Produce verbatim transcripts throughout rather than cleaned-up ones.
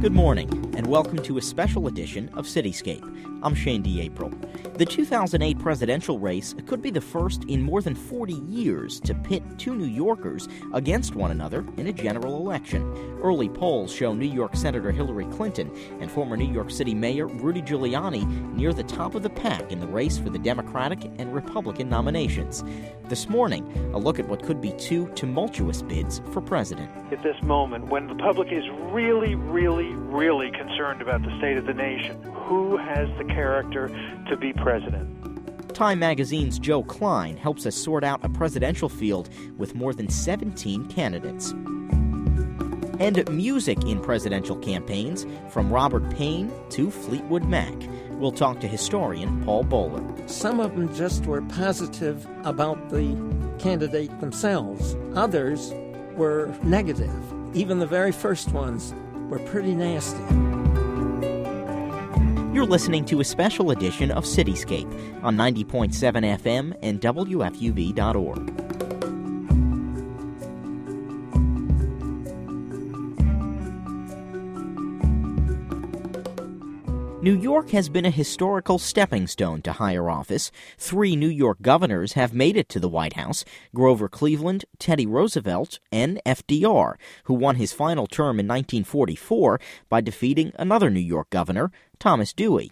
Good morning, and welcome to a special edition of Cityscape. I'm Shane D'April. The two thousand eight presidential race could be the first in more than forty years to pit two New Yorkers against one another in a general election. Early polls show New York Senator Hillary Clinton and former New York City Mayor Rudy Giuliani near the top of the pack in the race for the Democratic and Republican nominations. This morning, a look at what could be two tumultuous bids for president. At this moment, when the public is really, really, really concerned about the state of the nation, who has the character to be president? Time magazine's Joe Klein helps us sort out a presidential field with more than seventeen candidates. And music in presidential campaigns, from Robert Payne to Fleetwood Mac. We'll talk to historian Paul Boller. Some of them just were positive about the candidate themselves. Others were negative. Even the very first ones were pretty nasty. You're listening to a special edition of Cityscape on ninety point seven F M and W F U V dot org. New York has been a historical stepping stone to higher office. Three New York governors have made it to the White House: Grover Cleveland, Teddy Roosevelt, and F D R, who won his final term in nineteen forty-four by defeating another New York governor, Thomas Dewey.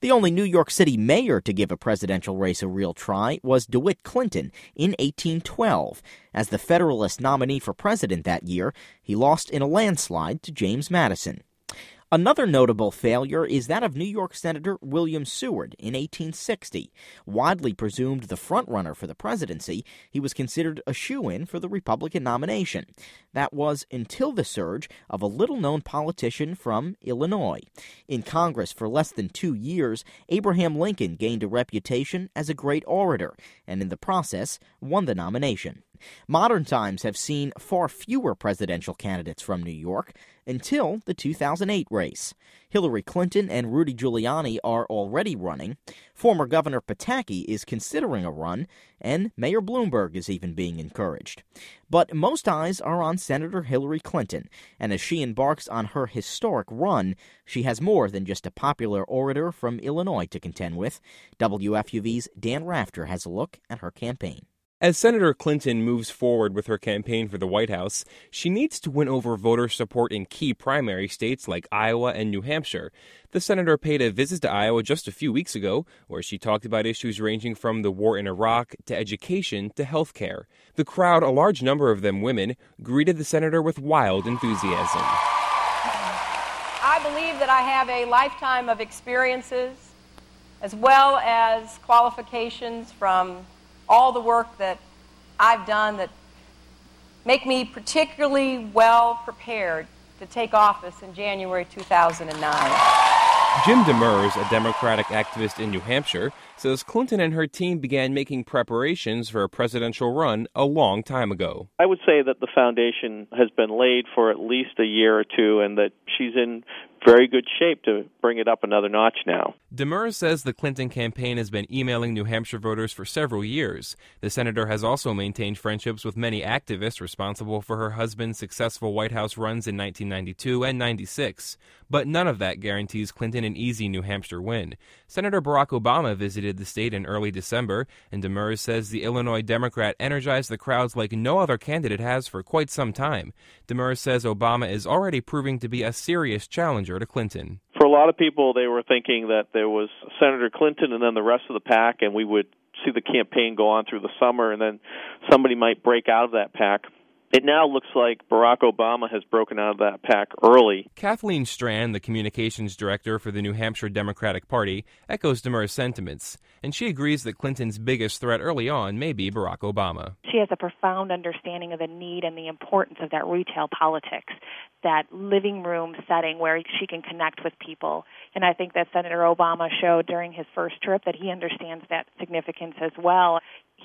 The only New York City mayor to give a presidential race a real try was DeWitt Clinton in eighteen twelve. As the Federalist nominee for president that year, he lost in a landslide to James Madison. Another notable failure is that of New York Senator William Seward in eighteen sixty. Widely presumed the frontrunner for the presidency, he was considered a shoo-in for the Republican nomination. That was until the surge of a little-known politician from Illinois. In Congress for less than two years, Abraham Lincoln gained a reputation as a great orator, and in the process won the nomination. Modern times have seen far fewer presidential candidates from New York until the two thousand eight race. Hillary Clinton and Rudy Giuliani are already running. Former Governor Pataki is considering a run, and Mayor Bloomberg is even being encouraged. But most eyes are on Senator Hillary Clinton, and as she embarks on her historic run, she has more than just a popular orator from Illinois to contend with. W F U V's Dan Rafter has a look at her campaign. As Senator Clinton moves forward with her campaign for the White House, she needs to win over voter support in key primary states like Iowa and New Hampshire. The senator paid a visit to Iowa just a few weeks ago, where she talked about issues ranging from the war in Iraq to education to health care. The crowd, a large number of them women, greeted the senator with wild enthusiasm. I believe that I have a lifetime of experiences, as well as qualifications from all the work that I've done that make me particularly well prepared to take office in January two thousand nine. Jim Demers, a Democratic activist in New Hampshire, says Clinton and her team began making preparations for a presidential run a long time ago. I would say that the foundation has been laid for at least a year or two, and that she's in very good shape to bring it up another notch now. Demers says the Clinton campaign has been emailing New Hampshire voters for several years. The senator has also maintained friendships with many activists responsible for her husband's successful White House runs in nineteen ninety-two and ninety-six. But none of that guarantees Clinton an easy New Hampshire win. Senator Barack Obama visited the state in early December, and Demers says the Illinois Democrat energized the crowds like no other candidate has for quite some time. Demers says Obama is already proving to be a serious challenger to Clinton. For a lot of people, they were thinking that there was Senator Clinton and then the rest of the pack, and we would see the campaign go on through the summer, and then somebody might break out of that pack. It now looks like Barack Obama has broken out of that pack early. Kathleen Strand, the communications director for the New Hampshire Democratic Party, echoes Demers' sentiments, and she agrees that Clinton's biggest threat early on may be Barack Obama. She has a profound understanding of the need and the importance of that retail politics, that living room setting where she can connect with people. And I think that Senator Obama showed during his first trip that he understands that significance as well.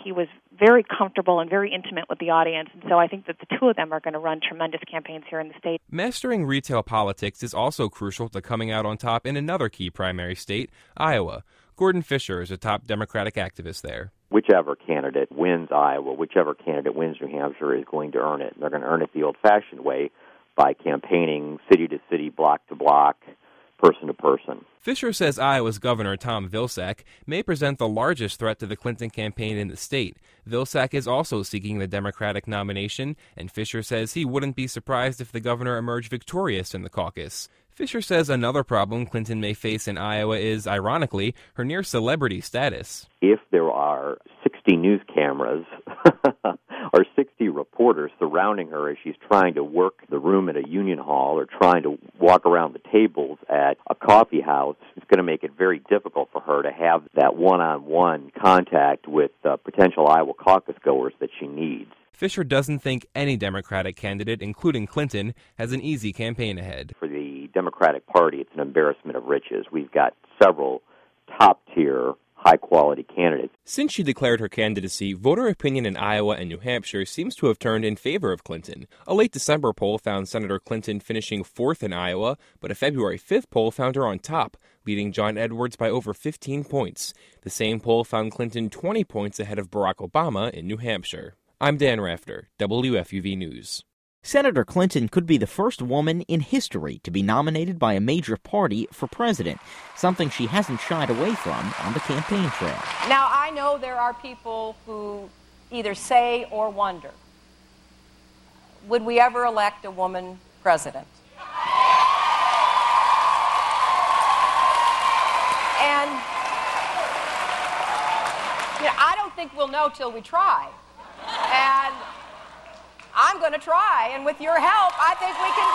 He was very comfortable and very intimate with the audience, and so I think that the two of them are going to run tremendous campaigns here in the state. Mastering retail politics is also crucial to coming out on top in another key primary state, Iowa. Gordon Fisher is a top Democratic activist there. whichever candidate wins Iowa, whichever candidate wins New Hampshire is going to earn it. And they're going to earn it the old-fashioned way by campaigning city to city, block to block, person to person. Fisher says Iowa's Governor Tom Vilsack may present the largest threat to the Clinton campaign in the state. Vilsack is also seeking the Democratic nomination, and Fisher says he wouldn't be surprised if the governor emerged victorious in the caucus. Fisher says another problem Clinton may face in Iowa is, ironically, her near celebrity status. If there are sixty news cameras or sixty reporters surrounding her as she's trying to work the room at a union hall or trying to walk around the tables at a coffee house, it's going to make it very difficult for her to have that one-on-one contact with uh, potential Iowa caucus goers that she needs. Fisher doesn't think any Democratic candidate, including Clinton, has an easy campaign ahead. For the Democratic Party, it's an embarrassment of riches. We've got several top-tier, high-quality candidates. Since she declared her candidacy, voter opinion in Iowa and New Hampshire seems to have turned in favor of Clinton. A late December poll found Senator Clinton finishing fourth in Iowa, but a February fifth poll found her on top, leading John Edwards by over fifteen points. The same poll found Clinton twenty points ahead of Barack Obama in New Hampshire. I'm Dan Rafter, W F U V News. Senator Clinton could be the first woman in history to be nominated by a major party for president, something she hasn't shied away from on the campaign trail. Now, I know there are people who either say or wonder, would we ever elect a woman president? And you know, I don't think we'll know till we try. And I'm going to try, and with your help, I think we can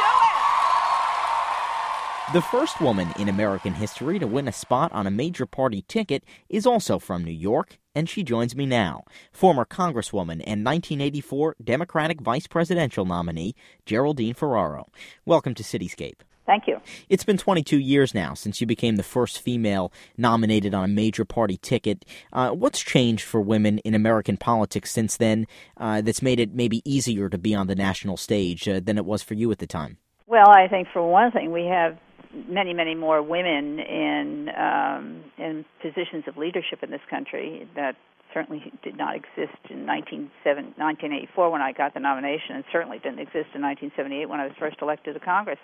do it. The first woman in American history to win a spot on a major party ticket is also from New York, and she joins me now. Former Congresswoman and nineteen eighty-four Democratic vice presidential nominee, Geraldine Ferraro. Welcome to Cityscape. Thank you. It's been twenty-two years now since you became the first female nominated on a major party ticket. Uh, what's changed for women in American politics since then uh, that's made it maybe easier to be on the national stage uh, than it was for you at the time? Well, I think for one thing, we have many, many more women in, um, in positions of leadership in this country that certainly did not exist in nineteen eighty-four when I got the nomination, and certainly didn't exist in nineteen seventy-eight when I was first elected to Congress.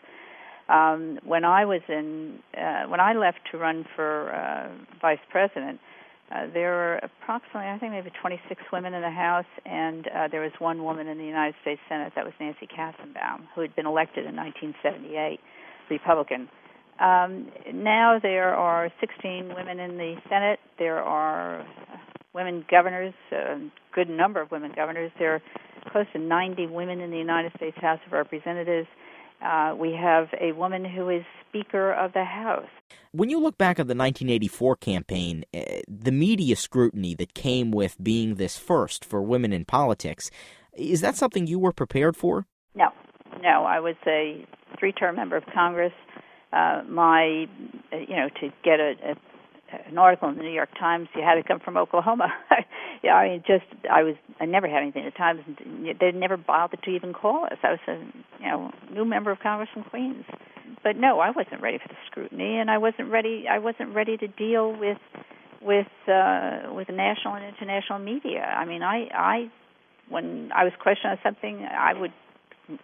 Um, when I was in, uh, when I left to run for uh, vice president, uh, there were approximately, I think, maybe twenty-six women in the House, and uh, there was one woman in the United States Senate. That was Nancy Kassenbaum, who had been elected in nineteen seventy-eight, Republican. Um, now there are sixteen women in the Senate. There are women governors, a good number of women governors. There are close to ninety women in the United States House of Representatives. Uh, we have a woman who is Speaker of the House. When you look back at the nineteen eighty-four campaign, uh, the media scrutiny that came with being this first for women in politics, is that something you were prepared for? No. No, I was a three-term member of Congress. Uh, my, you know, to get a, a, an article in the New York Times, you had to come from Oklahoma. Yeah, I mean, just I was I never had anything. The Times, they never bothered to even call us. I was a you know new member of Congress from Queens, but no, I wasn't ready for the scrutiny, and I wasn't ready. I wasn't ready to deal with with uh, with national and international media. I mean, I I when I was questioned on something, I would,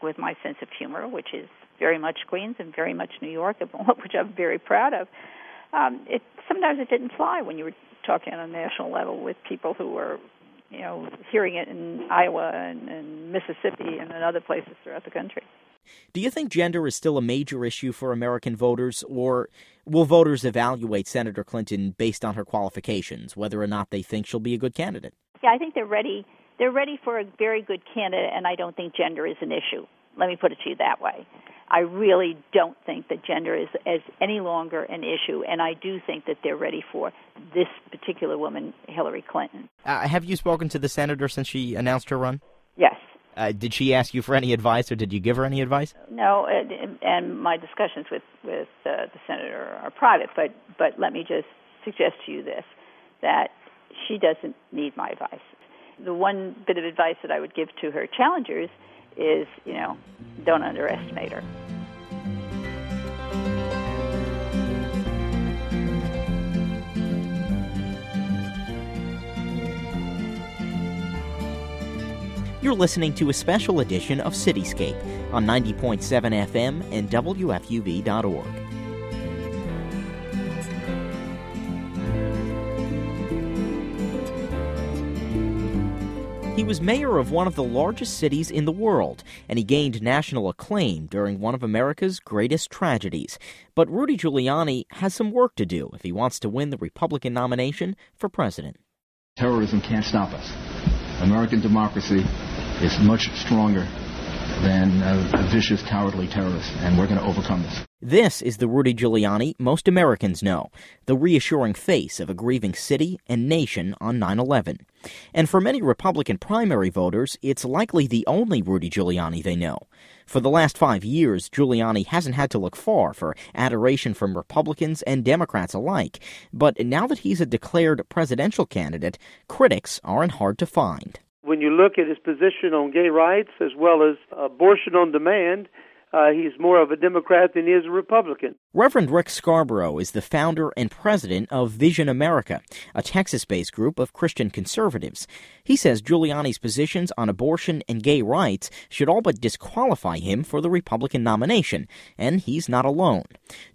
with my sense of humor, which is very much Queens and very much New York, which I'm very proud of. Um, it sometimes it didn't fly when you were talking on a national level with people who were, you know, hearing it in Iowa and, and Mississippi and in other places throughout the country. Do you think gender is still a major issue for American voters, or will voters evaluate Senator Clinton based on her qualifications, whether or not they think she'll be a good candidate? Yeah, I think they're ready. They're ready for a very good candidate, and I don't think gender is an issue. Let me put it to you that way. I really don't think that gender is, is any longer an issue, and I do think that they're ready for this particular woman, Hillary Clinton. Uh, have you spoken to the senator since she announced her run? Yes. Uh, did she ask you for any advice, or did you give her any advice? No, and, and my discussions with, with uh, the senator are private, but, but let me just suggest to you this, that she doesn't need my advice. The one bit of advice that I would give to her challengers is, you know, don't underestimate her. You're listening to a special edition of Cityscape on ninety point seven F M and W F U V dot org. He was mayor of one of the largest cities in the world, and he gained national acclaim during one of America's greatest tragedies. But Rudy Giuliani has some work to do if he wants to win the Republican nomination for president. Terrorism can't stop us. American democracy is much stronger than a vicious, cowardly terrorist, and we're going to overcome this. This is the Rudy Giuliani most Americans know, the reassuring face of a grieving city and nation on nine eleven. And for many Republican primary voters, it's likely the only Rudy Giuliani they know. For the last five years, Giuliani hasn't had to look far for adoration from Republicans and Democrats alike. But now that he's a declared presidential candidate, critics aren't hard to find. When you look at his position on gay rights as well as abortion on demand, Uh, he's more of a Democrat than he is a Republican. Reverend Rick Scarborough is the founder and president of Vision America, a Texas-based group of Christian conservatives. He says Giuliani's positions on abortion and gay rights should all but disqualify him for the Republican nomination, and he's not alone.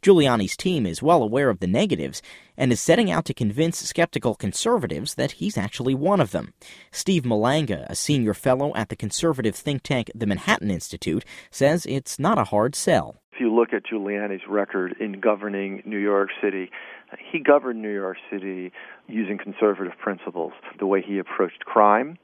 Giuliani's team is well aware of the negatives and is setting out to convince skeptical conservatives that he's actually one of them. Steve Malanga, a senior fellow at the conservative think tank the Manhattan Institute, says it's not a hard sell. If you look at Giuliani's record in governing New York City, he governed New York City using conservative principles, the way he approached crime,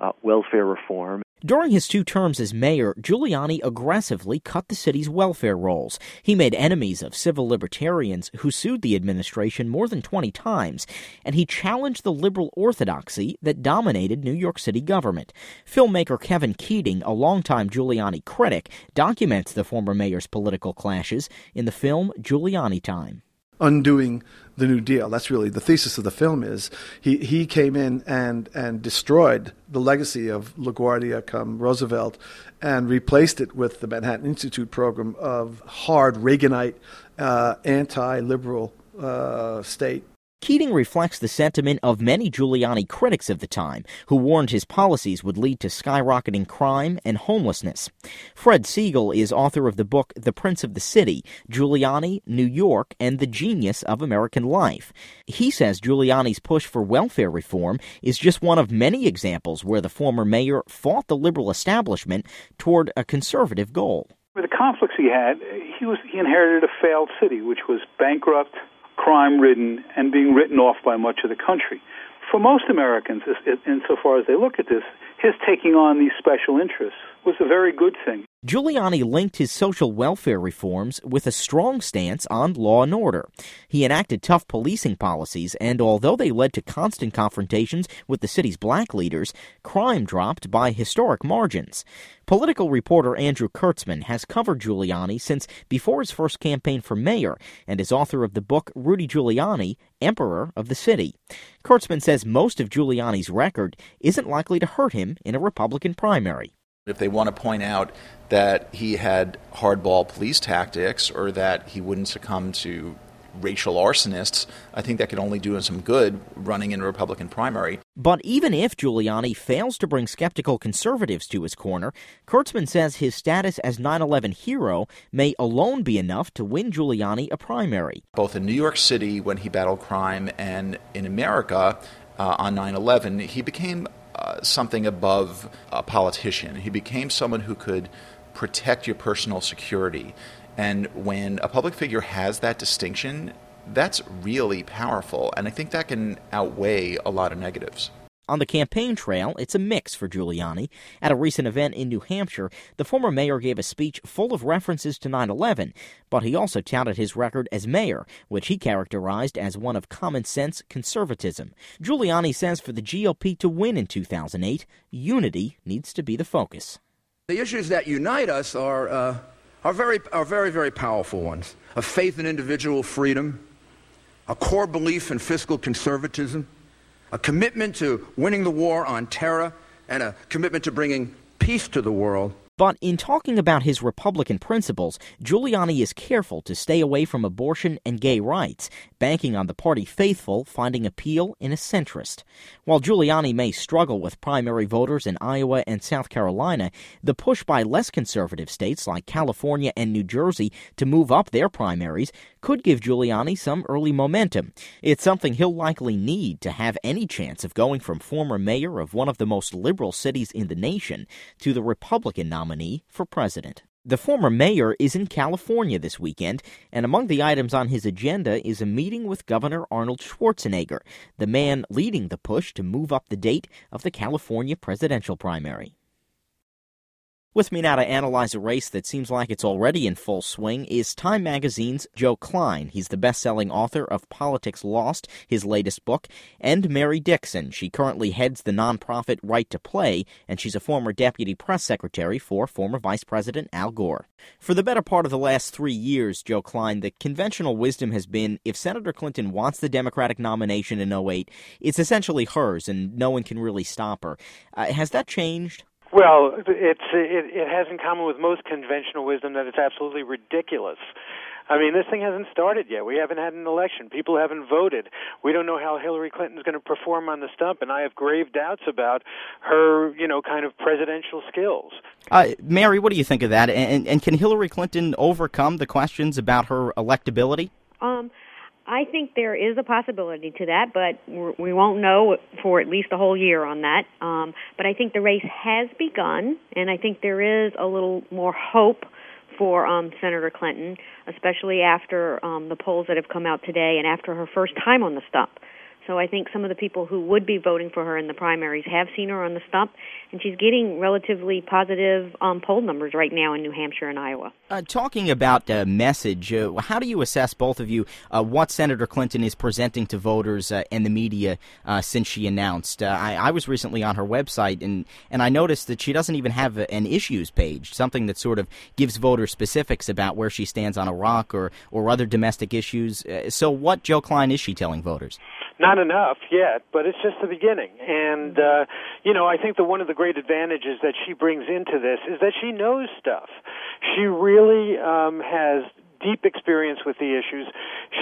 uh, welfare reform. During his two terms as mayor, Giuliani aggressively cut the city's welfare rolls. He made enemies of civil libertarians who sued the administration more than twenty times, and he challenged the liberal orthodoxy that dominated New York City government. Filmmaker Kevin Keating, a longtime Giuliani critic, documents the former mayor's political clashes in the film Giuliani Time. Undoing the New Deal. That's really the thesis of the film. Is he, he came in and, and destroyed the legacy of LaGuardia come Roosevelt and replaced it with the Manhattan Institute program of hard Reaganite, uh, anti-liberal uh, state. Keating reflects the sentiment of many Giuliani critics of the time, who warned his policies would lead to skyrocketing crime and homelessness. Fred Siegel is author of the book The Prince of the City, Giuliani, New York, and the Genius of American Life. He says Giuliani's push for welfare reform is just one of many examples where the former mayor fought the liberal establishment toward a conservative goal. With the conflicts he had, he, was, he inherited a failed city, which was bankrupt, crime-ridden, and being written off by much of the country. For most Americans, insofar as they look at this, his taking on these special interests was a very good thing. Giuliani linked his social welfare reforms with a strong stance on law and order. He enacted tough policing policies, and although they led to constant confrontations with the city's black leaders, crime dropped by historic margins. Political reporter Andrew Kurtzman has covered Giuliani since before his first campaign for mayor and is author of the book Rudy Giuliani, Emperor of the City. Kurtzman says most of Giuliani's record isn't likely to hurt him in a Republican primary. If they want to point out that he had hardball police tactics or that he wouldn't succumb to racial arsonists, I think that could only do him some good running in a Republican primary. But even if Giuliani fails to bring skeptical conservatives to his corner, Kurtzman says his status as nine eleven hero may alone be enough to win Giuliani a primary. Both in New York City when he battled crime and in America uh, on nine eleven, he became Uh, something above a politician. He became someone who could protect your personal security. And when a public figure has that distinction, that's really powerful. And I think that can outweigh a lot of negatives. On the campaign trail, it's a mix for Giuliani. At a recent event in New Hampshire, the former mayor gave a speech full of references to nine eleven, but he also touted his record as mayor, which he characterized as one of common-sense conservatism. Giuliani says for the G O P to win in two thousand eight, unity needs to be the focus. The issues that unite us are, uh, are, very, are very, very powerful ones. A faith in individual freedom, a core belief in fiscal conservatism, a commitment to winning the war on terror, and a commitment to bringing peace to the world. But in talking about his Republican principles, Giuliani is careful to stay away from abortion and gay rights, banking on the party faithful finding appeal in a centrist. While Giuliani may struggle with primary voters in Iowa and South Carolina, the push by less conservative states like California and New Jersey to move up their primaries could give Giuliani some early momentum. It's something he'll likely need to have any chance of going from former mayor of one of the most liberal cities in the nation to the Republican nominee. nominee for president. The former mayor is in California this weekend, and among the items on his agenda is a meeting with Governor Arnold Schwarzenegger, the man leading the push to move up the date of the California presidential primary. With me now to analyze a race that seems like it's already in full swing is Time Magazine's Joe Klein. He's the best-selling author of Politics Lost, his latest book, and Mary Dixon. She currently heads the nonprofit Right to Play, and she's a former deputy press secretary for former Vice President Al Gore. For the better part of the last three years, Joe Klein, the conventional wisdom has been if Senator Clinton wants the Democratic nomination in oh eight, it's essentially hers, and no one can really stop her. Uh, has that changed? Well, it's, it, it has in common with most conventional wisdom that it's absolutely ridiculous. I mean, this thing hasn't started yet. We haven't had an election. People haven't voted. We don't know how Hillary Clinton's going to perform on the stump, and I have grave doubts about her, you know, kind of presidential skills. Uh, Mary, what do you think of that? And, and can Hillary Clinton overcome the questions about her electability? Um, I think there is a possibility to that, but we won't know for at least a whole year on that. Um, but I think the race has begun, and I think there is a little more hope for um, Senator Clinton, especially after um, the polls that have come out today and after her first time on the stump. So I think some of the people who would be voting for her in the primaries have seen her on the stump, and she's getting relatively positive um, poll numbers right now in New Hampshire and Iowa. Uh, talking about uh, message, uh, how do you assess, both of you, uh, what Senator Clinton is presenting to voters uh, and the media uh, since she announced? Uh, I, I was recently on her website, and, and I noticed that she doesn't even have a, an issues page, something that sort of gives voters specifics about where she stands on Iraq or, or other domestic issues. Uh, so what, Joe Klein, is she telling voters? Not enough yet, but it's just the beginning. And, uh, you know, I think that one of the great advantages that she brings into this is that she knows stuff. She really um, has deep experience with the issues.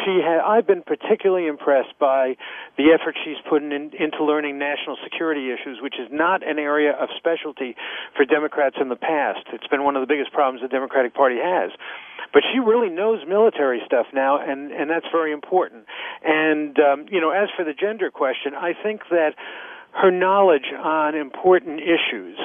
She ha- I've been particularly impressed by the effort she's put in, into learning national security issues, which is not an area of specialty for Democrats in the past. It's been one of the biggest problems the Democratic Party has. But she really knows military stuff now, and, and that's very important. And, um, you know, as for the gender question, I think that her knowledge on important issues,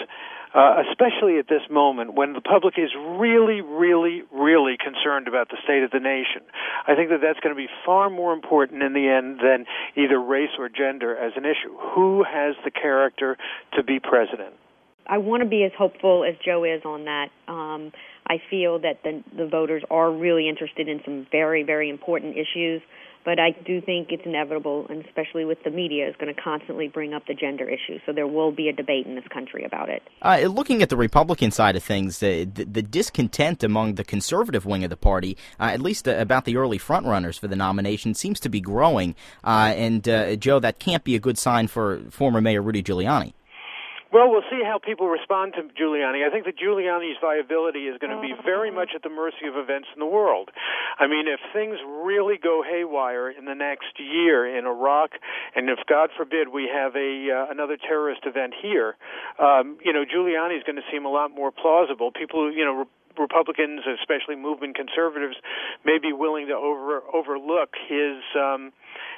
uh, especially at this moment when the public is really, really, really concerned about the state of the nation, I think that that's going to be far more important in the end than either race or gender as an issue. Who has the character to be president? I want to be as hopeful as Joe is on that. Um, I feel that the, the voters are really interested in some very, very important issues, but I do think it's inevitable, and especially with the media, is going to constantly bring up the gender issue. So there will be a debate in this country about it. Uh, looking at the Republican side of things, uh, the, the discontent among the conservative wing of the party, uh, at least uh, about the early frontrunners for the nomination, seems to be growing. Uh, and, uh, Joe, that can't be a good sign for former Mayor Rudy Giuliani. Well, we'll see how people respond to Giuliani. I think that Giuliani's viability is going to be very much at the mercy of events in the world. I mean, if things really go haywire in the next year in Iraq, and if, God forbid, we have a uh, another terrorist event here, um, you know, Giuliani's going to seem a lot more plausible. People, you know, re- Republicans, especially movement conservatives, may be willing to over, overlook his, um,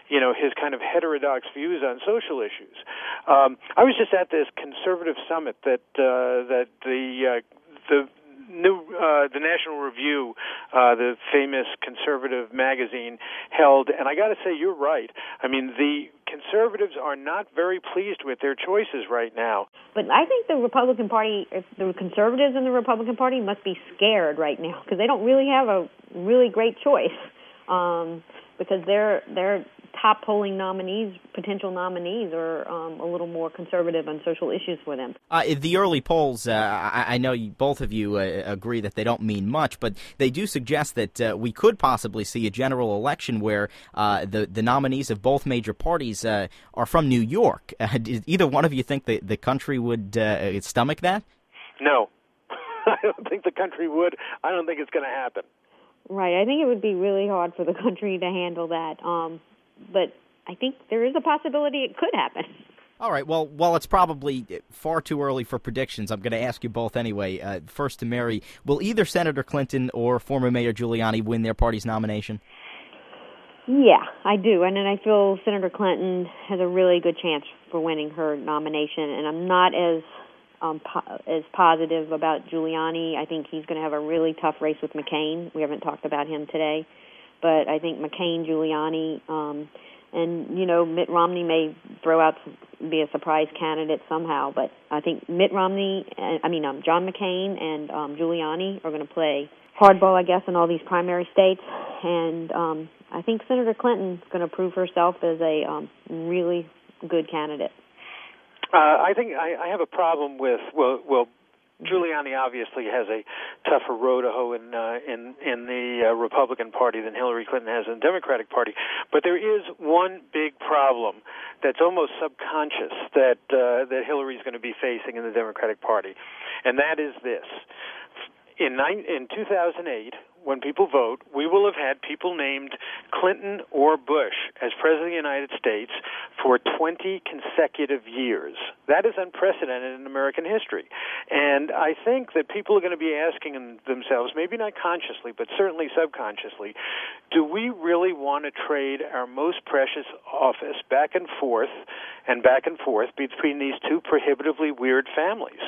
you know, his kind of heterodox views on social issues. Um, I was just at this conservative summit that uh, that the uh, the new uh, the National Review, uh, the famous conservative magazine, held, and I got to say, you're right. I mean, the conservatives are not very pleased with their choices right now. But I think the Republican Party, the conservatives in the Republican Party must be scared right now because they don't really have a really great choice um, because their their top polling nominees, potential nominees, are um, a little more conservative on social issues for them. Uh, the early polls, uh, I, I know you, both of you uh, agree that they don't mean much, but they do suggest that uh, we could possibly see a general election where uh, the, the nominees of both major parties uh, are from New York. Uh, did either one of you think that the country would uh, stomach that? No. don't think the country would. I don't think it's going to happen. Right. I think it would be really hard for the country to handle that. Um, but I think there is a possibility it could happen. All right. Well, while it's probably far too early for predictions, I'm going to ask you both anyway. Uh, first to Mary, will either Senator Clinton or former Mayor Giuliani win their party's nomination? Yeah, I do. And, and I feel Senator Clinton has a really good chance for winning her nomination. And I'm not as um, po- as positive about Giuliani. I think he's going to have a really tough race with McCain. We haven't talked about him today. But I think McCain, Giuliani... Um, And, you know, Mitt Romney may throw out, be a surprise candidate somehow, but I think Mitt Romney, I mean, um, John McCain and um, Giuliani are going to play hardball, I guess, in all these primary states. And um, I think Senator Clinton's going to prove herself as a um, really good candidate. Uh, I think I, I have a problem with, well, well, Giuliani obviously has a tougher row to hoe in uh, in in the uh, Republican Party than Hillary Clinton has in the Democratic Party. But there is one big problem that's almost subconscious that uh, that Hillary's going to be facing in the Democratic Party, and that is this: in nine, in two thousand eight. When people vote, we will have had people named Clinton or Bush as President of the United States for twenty consecutive years. That is unprecedented in American history. And I think that people are going to be asking themselves, maybe not consciously, but certainly subconsciously, do we really want to trade our most precious office back and forth and back and forth between these two prohibitively weird families?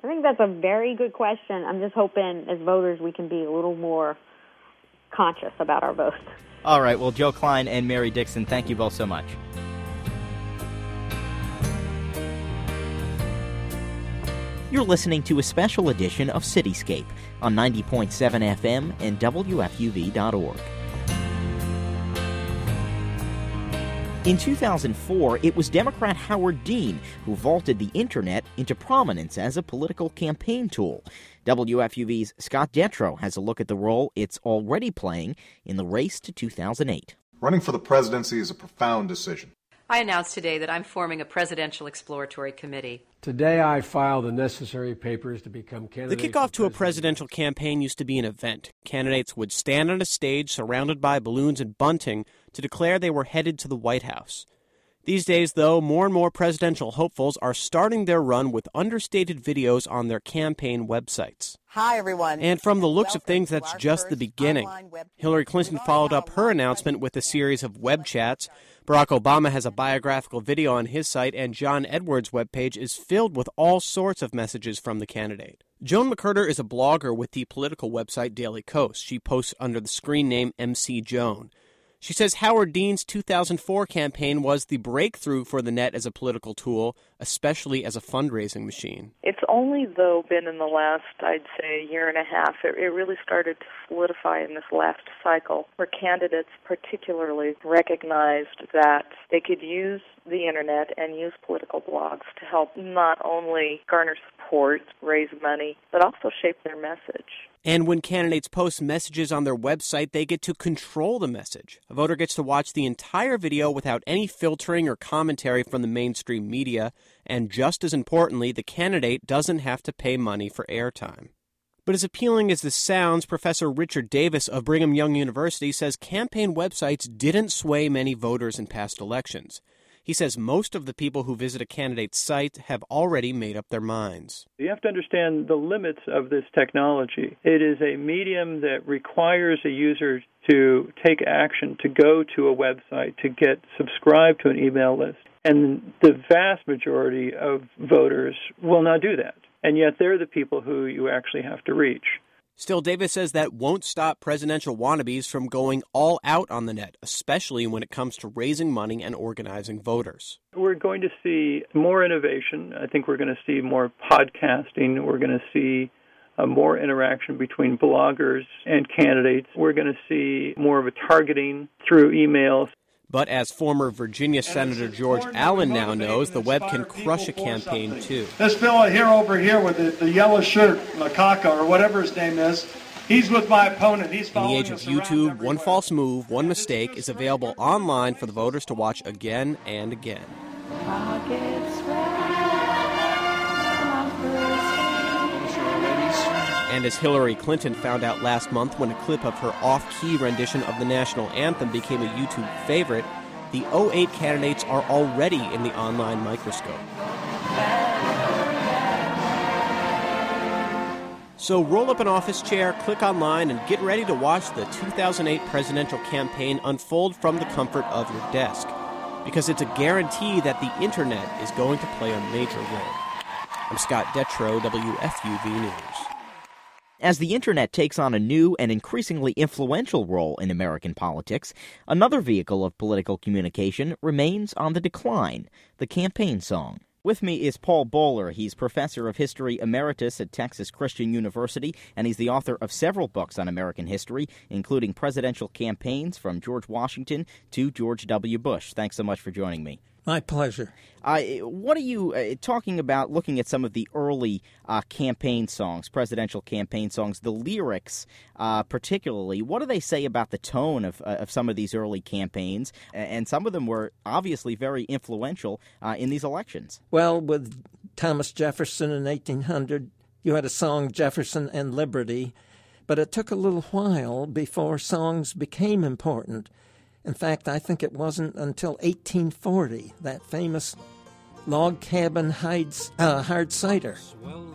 I think that's a very good question. I'm just hoping as voters we can be a little more conscious about our votes. All right. Well, Joe Klein and Mary Dixon, thank you both so much. You're listening to a special edition of Cityscape on ninety point seven F M and W F U V dot org. In two thousand four, it was Democrat Howard Dean who vaulted the Internet into prominence as a political campaign tool. W F U V's Scott Detrow has a look at the role it's already playing in the race to two thousand eight. Running for the presidency is a profound decision. I announced today that I'm forming a presidential exploratory committee. Today I file the necessary papers to become candidate. The kickoff to a presidential campaign used to be an event. Candidates would stand on a stage surrounded by balloons and bunting to declare they were headed to the White House. These days, though, more and more presidential hopefuls are starting their run with understated videos on their campaign websites. Hi, everyone. And from the looks Welcome of things, that's just the beginning. Web- Hillary Clinton followed up her announcement with a series of web chats. Barack Obama has a biographical video on his site, and John Edwards' webpage is filled with all sorts of messages from the candidate. Joan McCurder is a blogger with the political website Daily Coast. She posts under the screen name M C Joan. She says Howard Dean's two thousand four campaign was the breakthrough for the net as a political tool, especially as a fundraising machine. It's only, though, been in the last, I'd say, year and a half, it, it really started to solidify in this last cycle, where candidates particularly recognized that they could use the Internet and use political blogs to help not only garner support, raise money, but also shape their message. And when candidates post messages on their website, they get to control the message. A voter gets to watch the entire video without any filtering or commentary from the mainstream media. And just as importantly, the candidate doesn't have to pay money for airtime. But as appealing as this sounds, Professor Richard Davis of Brigham Young University says campaign websites didn't sway many voters in past elections. He says most of the people who visit a candidate's site have already made up their minds. You have to understand the limits of this technology. It is a medium that requires a user to take action, to go to a website, to get subscribed to an email list. And the vast majority of voters will not do that. And yet they're the people who you actually have to reach. Still, Davis says that won't stop presidential wannabes from going all out on the net, especially when it comes to raising money and organizing voters. We're going to see more innovation. I think we're going to see more podcasting. We're going to see uh, more interaction between bloggers and candidates. We're going to see more of a targeting through emails. But as former Virginia Senator George Allen now knows, the web can crush a campaign, too. This fellow here over here with the, the yellow shirt, Makaka, or whatever his name is, he's with my opponent. He's following In the age of YouTube, one false move, one mistake is available online for the voters to watch again and again. Pockets round, my first angel, And as Hillary Clinton found out last month when a clip of her off-key rendition of the national anthem became a YouTube favorite, the oh eight candidates are already in the online microscope. So roll up an office chair, click online, and get ready to watch the two thousand eight presidential campaign unfold from the comfort of your desk, because it's a guarantee that the internet is going to play a major role. I'm Scott Detrow, W F U V News. As the internet takes on a new and increasingly influential role in American politics, another vehicle of political communication remains on the decline, the campaign song. With me is Paul Boller. He's professor of history emeritus at Texas Christian University, and he's the author of several books on American history, including presidential campaigns from George Washington to George W. Bush. Thanks so much for joining me. My pleasure. Uh, what are you uh, talking about, looking at some of the early uh, campaign songs, presidential campaign songs, the lyrics uh, particularly? What do they say about the tone of, uh, of some of these early campaigns? And some of them were obviously very influential uh, in these elections. Well, with Thomas Jefferson in eighteen hundred, you had a song, Jefferson and Liberty. But it took a little while before songs became important. In fact, I think it wasn't until eighteen forty, that famous log cabin hides, uh, hard cider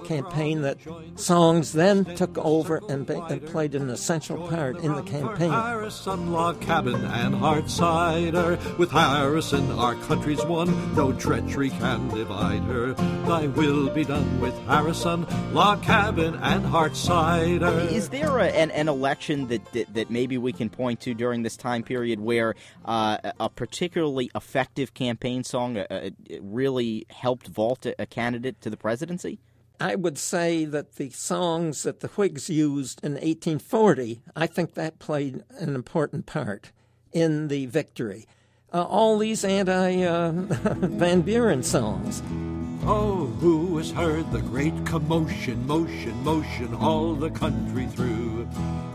campaign, that songs then took over and, be, and played an essential part in the campaign. Harrison log cabin and hard cider, with Harrison our country's won, though treachery can divide her. Thy will be done with Harrison log cabin and hard cider. Is there a, an, an election that, that that maybe we can point to during this time period where uh, a particularly effective campaign song a, a, really helped vault a candidate to the presidency? I would say that the songs that the Whigs used in eighteen forty, I think that played an important part in the victory. Uh, all these anti uh, Van Buren songs. Oh, who has heard the great commotion, motion, motion, all the country through?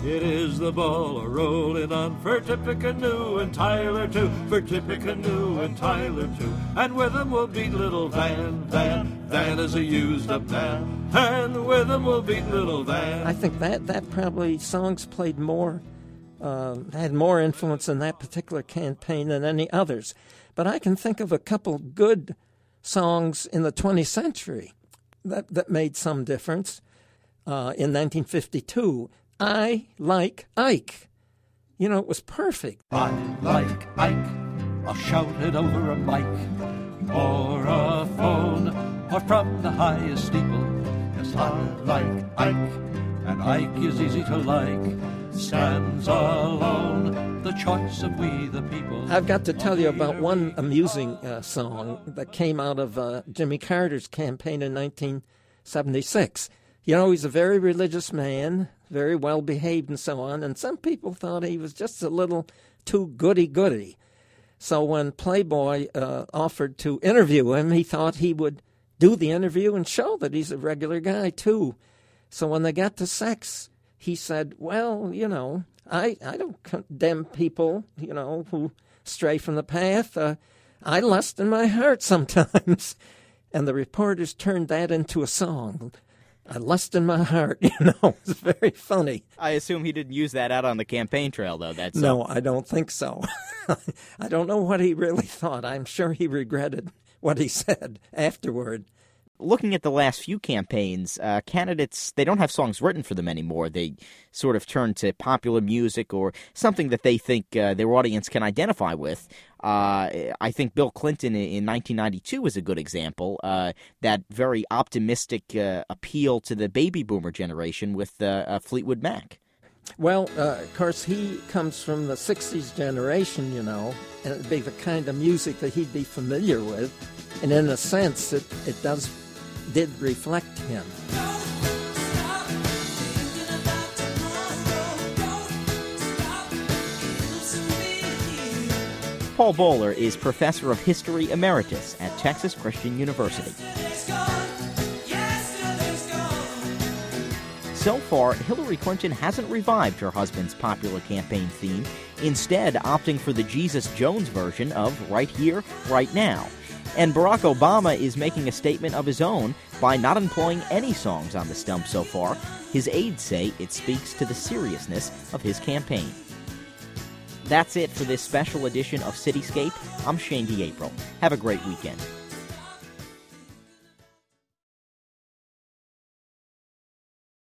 It is the ball a-rolling on for Tippecanoe and Tyler, too, for Tippecanoe and Tyler, too. And with them will beat little Van, Van, Van is a used-up Van, and with them will beat little Van. I think that, that probably songs played more, uh, had more influence in that particular campaign than any others. But I can think of a couple good songs in the twentieth century that, that made some difference. Uh, in nineteen fifty-two, I Like Ike. You know, it was perfect. I like Ike. I'll shout it over a mic or a phone or from the highest steeple. Yes, I like Ike, and Ike is easy to like. Stands alone, the choice of we the people. I've got to tell you about one amusing uh, song that came out of uh, Jimmy Carter's campaign in nineteen seventy-six. You know, he's a very religious man, very well behaved and so on, and some people thought he was just a little too goody-goody. So when Playboy uh, offered to interview him, he thought he would do the interview and show that he's a regular guy, too. So when they got to sex, he said, well, you know, I, I don't condemn people, you know, who stray from the path. Uh, I lust in my heart sometimes. And the reporters turned that into a song. I lust in my heart, you know. It's very funny. I assume he didn't use that out on the campaign trail, though. That's No, I don't think so. I don't know what he really thought. I'm sure he regretted what he said afterward. Looking at the last few campaigns, uh, candidates, they don't have songs written for them anymore. They sort of turn to popular music or something that they think uh, their audience can identify with. Uh, I think Bill Clinton in nineteen ninety-two is a good example. Uh, that very optimistic uh, appeal to the baby boomer generation with uh, uh, Fleetwood Mac. Well, uh, of course, he comes from the sixties generation, you know, and it'd be the kind of music that he'd be familiar with. And in a sense, it, it does... did reflect him. Paul Boller is professor of history emeritus at Texas Christian University. So far, Hillary Clinton hasn't revived her husband's popular campaign theme, instead opting for the Jesus Jones version of Right Here, Right Now. And Barack Obama is making a statement of his own by not employing any songs on the stump so far. His aides say it speaks to the seriousness of his campaign. That's it for this special edition of Cityscape. I'm Shane D'April. Have a great weekend.